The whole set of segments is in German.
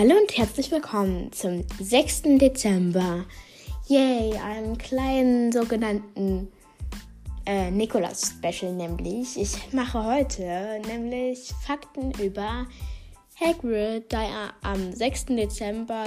Hallo und herzlich willkommen zum 6. Dezember. Yay, einem kleinen sogenannten Nikolaus-Special nämlich. Ich mache heute nämlich Fakten über Hagrid, da er am 6. Dezember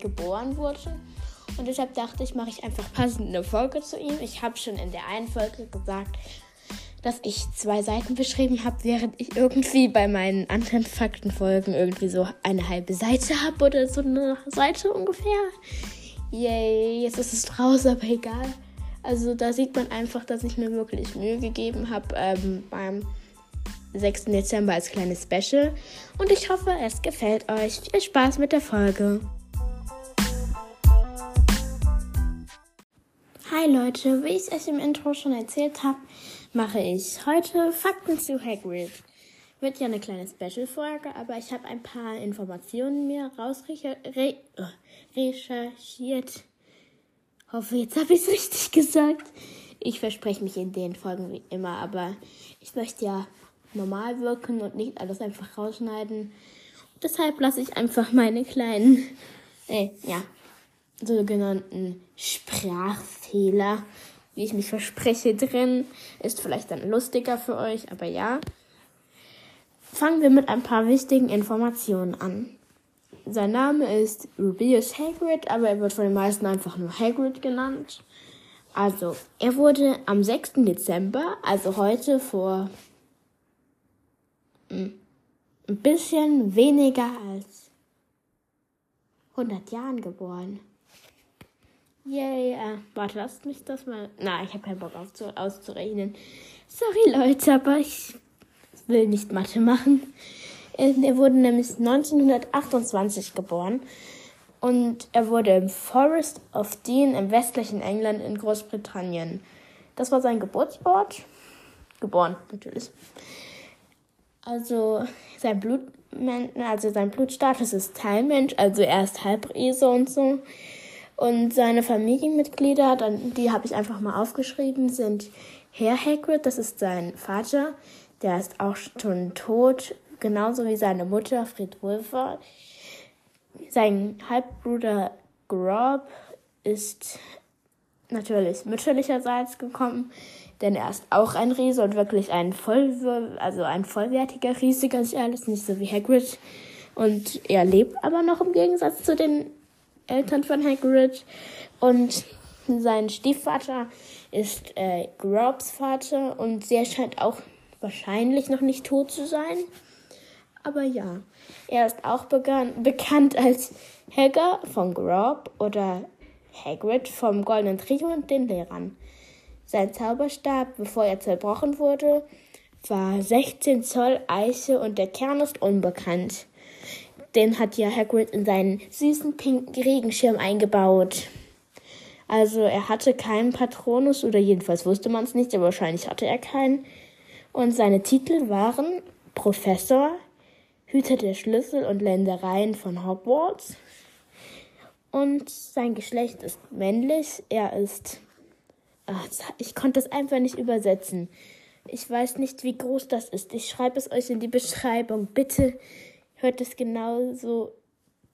geboren wurde. Und deshalb dachte ich, mache ich einfach passend eine Folge zu ihm. Ich habe schon in der einen Folge gesagt, dass ich 2 Seiten beschrieben habe, während ich irgendwie bei meinen anderen Faktenfolgen irgendwie so eine halbe Seite habe oder so eine Seite ungefähr. Yay, jetzt ist es draußen, aber egal. Also da sieht man einfach, dass ich mir wirklich Mühe gegeben habe beim 6. Dezember als kleines Special. Und ich hoffe, es gefällt euch. Viel Spaß mit der Folge. Hi Leute, wie ich es euch im Intro schon erzählt habe, mache ich heute Fakten zu Hagrid. Wird ja eine kleine Special-Folge, aber ich habe ein paar Informationen mir recherchiert. Hoffe, jetzt habe ich es richtig gesagt. Ich verspreche mich in den Folgen wie immer, aber ich möchte ja normal wirken und nicht alles einfach rausschneiden. Und deshalb lasse ich einfach meine kleinen, sogenannten Sprachfehler, wie ich mich verspreche, drin. Ist vielleicht dann lustiger für euch, aber ja. Fangen wir mit ein paar wichtigen Informationen an. Sein Name ist Rubeus Hagrid, aber er wird von den meisten einfach nur Hagrid genannt. Also, er wurde am 6. Dezember, also heute vor ein bisschen weniger als 100 Jahren geboren. Yay, warte, lasst mich das mal... Nein, ich habe keinen Bock auszurechnen. Sorry, Leute, aber ich will nicht Mathe machen. Er wurde nämlich 1928 geboren. Und er wurde im Forest of Dean im westlichen England in Großbritannien. Das war sein Geburtsort. Geboren, natürlich. Also, sein Blutstatus ist Teilmensch, also er ist Halbriese und so. Und seine Familienmitglieder, die habe ich einfach mal aufgeschrieben, sind Herr Hagrid, das ist sein Vater, der ist auch schon tot, genauso wie seine Mutter Friedwulfa. Sein Halbbruder Grob ist natürlich mütterlicherseits gekommen, denn er ist auch ein Riese und wirklich ein vollwertiger Riese, ganz ehrlich, nicht so wie Hagrid. Und er lebt aber noch im Gegensatz zu den Eltern von Hagrid, und sein Stiefvater ist Grobs Vater und der scheint auch wahrscheinlich noch nicht tot zu sein. Aber ja, er ist auch bekannt als Hagger von Grob oder Hagrid vom Goldenen Trio und den Lehrern. Sein Zauberstab, bevor er zerbrochen wurde, war 16 Zoll Eiche und der Kern ist unbekannt. Den hat ja Hagrid in seinen süßen pinken Regenschirm eingebaut. Also er hatte keinen Patronus, oder jedenfalls wusste man es nicht, aber wahrscheinlich hatte er keinen. Und seine Titel waren Professor, Hüter der Schlüssel und Ländereien von Hogwarts. Und sein Geschlecht ist männlich, er ist... Ach, ich konnte das einfach nicht übersetzen. Ich weiß nicht, wie groß das ist. Ich schreibe es euch in die Beschreibung, bitte. Hört es genauso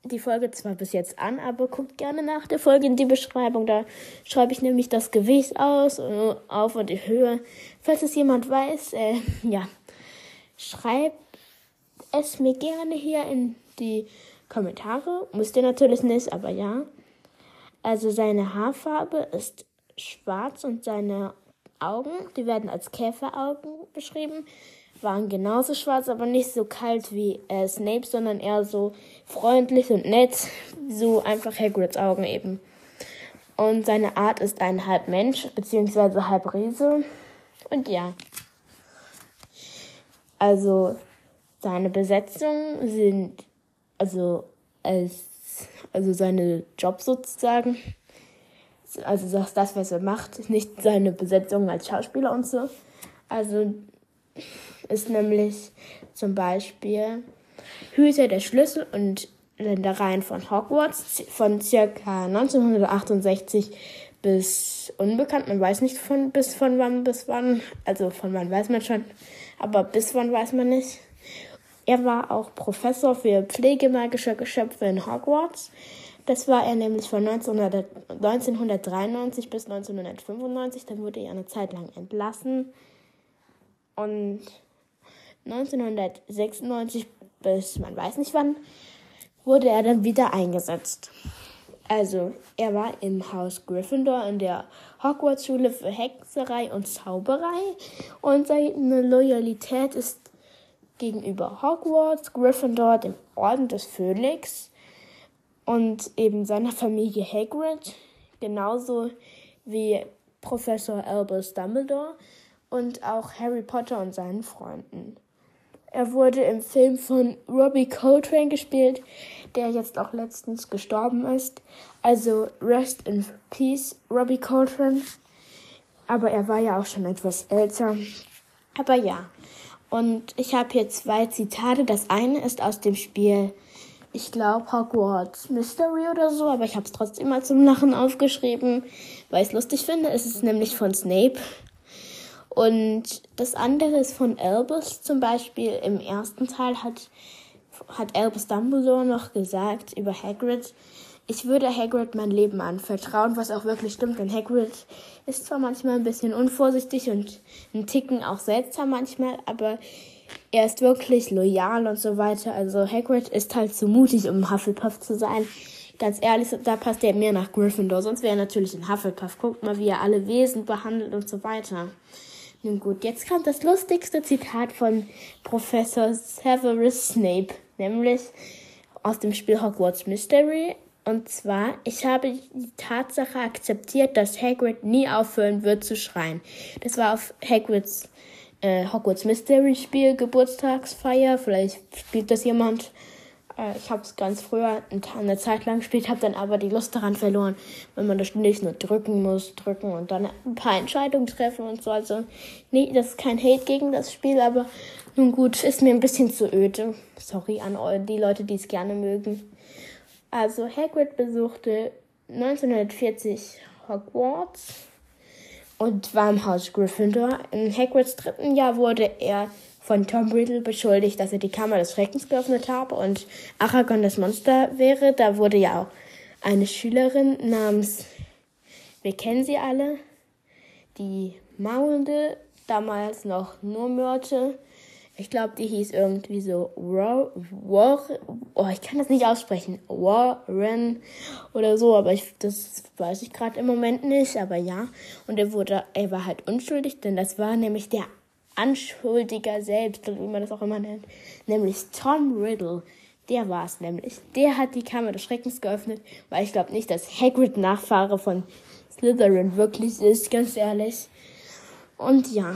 die Folge zwar bis jetzt an, aber guckt gerne nach der Folge in die Beschreibung. Da schreibe ich nämlich das Gewicht auf und die Höhe. Falls es jemand weiß, schreibt es mir gerne hier in die Kommentare. Müsst ihr natürlich nicht, aber ja. Also seine Haarfarbe ist schwarz und seine Augen, die werden als Käferaugen beschrieben, waren genauso schwarz, aber nicht so kalt wie Snape, sondern eher so freundlich und nett, so einfach Hagrids Augen eben. Und seine Art ist ein Halbmensch, beziehungsweise Halbriese. Und ja. Also, seine Besetzung sind, seine Jobs sozusagen, also das, was er macht, nicht seine Besetzung als Schauspieler und so. Also, ist nämlich zum Beispiel Hüter der Schlüssel und Ländereien von Hogwarts von ca. 1968 bis unbekannt. Man weiß nicht von wann bis wann. Also von wann weiß man schon, aber bis wann weiß man nicht. Er war auch Professor für pflegemagische Geschöpfe in Hogwarts. Das war er nämlich von 1993 bis 1995. Dann wurde er eine Zeit lang entlassen. Und 1996 bis man weiß nicht wann wurde er dann wieder eingesetzt. Also, er war im Haus Gryffindor in der Hogwarts-Schule für Hexerei und Zauberei. Und seine Loyalität ist gegenüber Hogwarts, Gryffindor, dem Orden des Phönix und eben seiner Familie Hagrid. Genauso wie Professor Albus Dumbledore und auch Harry Potter und seinen Freunden. Er wurde im Film von Robbie Coltrane gespielt, der jetzt auch letztens gestorben ist. Also Rest in Peace, Robbie Coltrane. Aber er war ja auch schon etwas älter. Aber ja. Und ich habe hier zwei Zitate. Das eine ist aus dem Spiel, ich glaube, Hogwarts Mystery oder so. Aber ich habe es trotzdem mal zum Lachen aufgeschrieben, weil ich es lustig finde. Es ist nämlich von Snape. Und das andere ist von Albus. Zum Beispiel im ersten Teil hat Albus Dumbledore noch gesagt über Hagrid, ich würde Hagrid mein Leben anvertrauen, was auch wirklich stimmt. Denn Hagrid ist zwar manchmal ein bisschen unvorsichtig und einen Ticken auch seltsam manchmal, aber er ist wirklich loyal und so weiter. Also Hagrid ist halt zu mutig, um Hufflepuff zu sein. Ganz ehrlich, da passt er mehr nach Gryffindor. Sonst wäre er natürlich in Hufflepuff. Guckt mal, wie er alle Wesen behandelt und so weiter. Nun gut, jetzt kommt das lustigste Zitat von Professor Severus Snape, nämlich aus dem Spiel Hogwarts Mystery. Und zwar, ich habe die Tatsache akzeptiert, dass Hagrid nie aufhören wird zu schreien. Das war auf Hagrids Hogwarts Mystery Spiel Geburtstagsfeier. Vielleicht spielt das jemand. Ich habe es ganz früher eine Zeit lang gespielt, habe dann aber die Lust daran verloren, wenn man das ständig nur drücken und dann ein paar Entscheidungen treffen und so. Also, nee, das ist kein Hate gegen das Spiel, aber nun gut, ist mir ein bisschen zu öde. Sorry an die Leute, die es gerne mögen. Also, Hagrid besuchte 1940 Hogwarts und war im Haus Gryffindor. In Hagrids dritten Jahr wurde er von Tom Riddle beschuldigt, dass er die Kammer des Schreckens geöffnet habe und Aragog das Monster wäre. Da wurde ja auch eine Schülerin namens, wir kennen sie alle, die maulende, damals noch nur Myrtle. Ich glaube, die hieß irgendwie so ich kann das nicht aussprechen, Warren oder so, aber das weiß ich gerade im Moment nicht, aber ja. Und er war halt unschuldig, denn das war nämlich der Anschuldiger selbst, wie man das auch immer nennt, nämlich Tom Riddle. Der war es nämlich. Der hat die Kammer des Schreckens geöffnet, weil ich glaube nicht, dass Hagrid Nachfahre von Slytherin wirklich ist, ganz ehrlich. Und ja,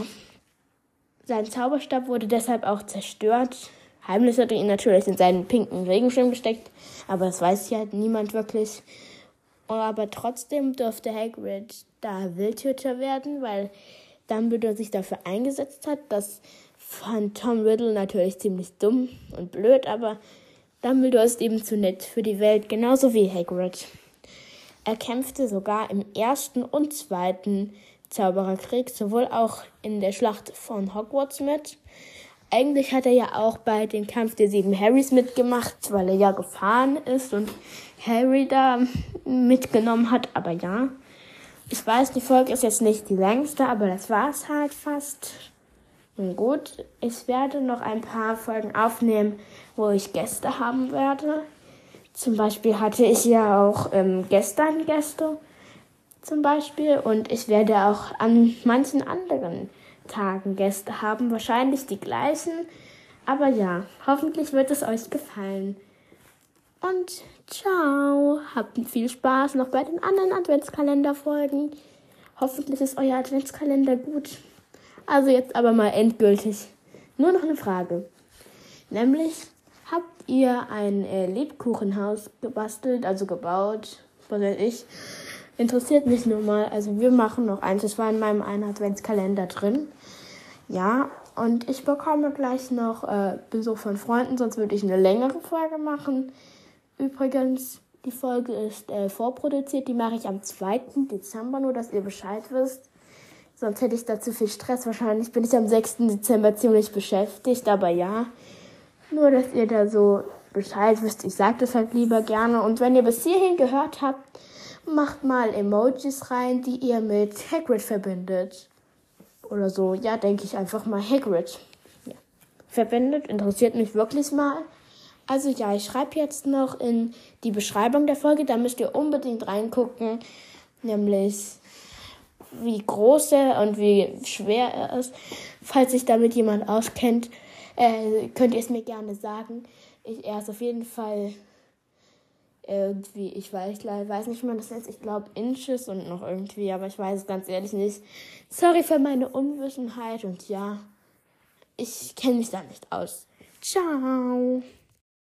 sein Zauberstab wurde deshalb auch zerstört. Heimlich hat er ihn natürlich in seinen pinken Regenschirm gesteckt, aber das weiß ja halt niemand wirklich. Aber trotzdem durfte Hagrid da Wildhüter werden, weil Dumbledore sich dafür eingesetzt hat. Das fand Tom Riddle natürlich ziemlich dumm und blöd, aber Dumbledore ist eben zu nett für die Welt, genauso wie Hagrid. Er kämpfte sogar im ersten und zweiten Zaubererkrieg, sowohl auch in der Schlacht von Hogwarts mit. Eigentlich hat er ja auch bei dem Kampf der 7 Harrys mitgemacht, weil er ja gefahren ist und Harry da mitgenommen hat, aber ja. Ich weiß, die Folge ist jetzt nicht die längste, aber das war's halt fast. Nun gut, ich werde noch ein paar Folgen aufnehmen, wo ich Gäste haben werde. Zum Beispiel hatte ich ja auch gestern Gäste zum Beispiel. Und ich werde auch an manchen anderen Tagen Gäste haben, wahrscheinlich die gleichen. Aber ja, hoffentlich wird es euch gefallen. Und ciao, habt viel Spaß noch bei den anderen Adventskalenderfolgen. Hoffentlich ist euer Adventskalender gut. Also jetzt aber mal endgültig. Nur noch eine Frage. Nämlich, habt ihr ein Lebkuchenhaus gebastelt, also gebaut? Was weiß ich. Interessiert mich nur mal. Also wir machen noch eins. Das war in meinem einen Adventskalender drin. Ja, und ich bekomme gleich noch Besuch von Freunden, sonst würde ich eine längere Folge machen. Übrigens, die Folge ist vorproduziert, die mache ich am 2. Dezember, nur dass ihr Bescheid wisst. Sonst hätte ich da zu viel Stress, wahrscheinlich bin ich am 6. Dezember ziemlich beschäftigt, aber ja. Nur, dass ihr da so Bescheid wisst. Ich sage das halt lieber gerne. Und wenn ihr bis hierhin gehört habt, macht mal Emojis rein, die ihr mit Hagrid verbindet. Oder so. Ja, denke ich einfach mal Hagrid. Ja. Verbindet, interessiert mich wirklich mal. Also ja, ich schreibe jetzt noch in die Beschreibung der Folge, da müsst ihr unbedingt reingucken, nämlich wie groß der und wie schwer er ist. Falls sich damit jemand auskennt, könnt ihr es mir gerne sagen. Er ist auf jeden Fall irgendwie, ich weiß nicht, wie man das nennt, ich glaube Inches und noch irgendwie, aber ich weiß es ganz ehrlich nicht. Sorry für meine Unwissenheit und ja, ich kenne mich da nicht aus. Ciao!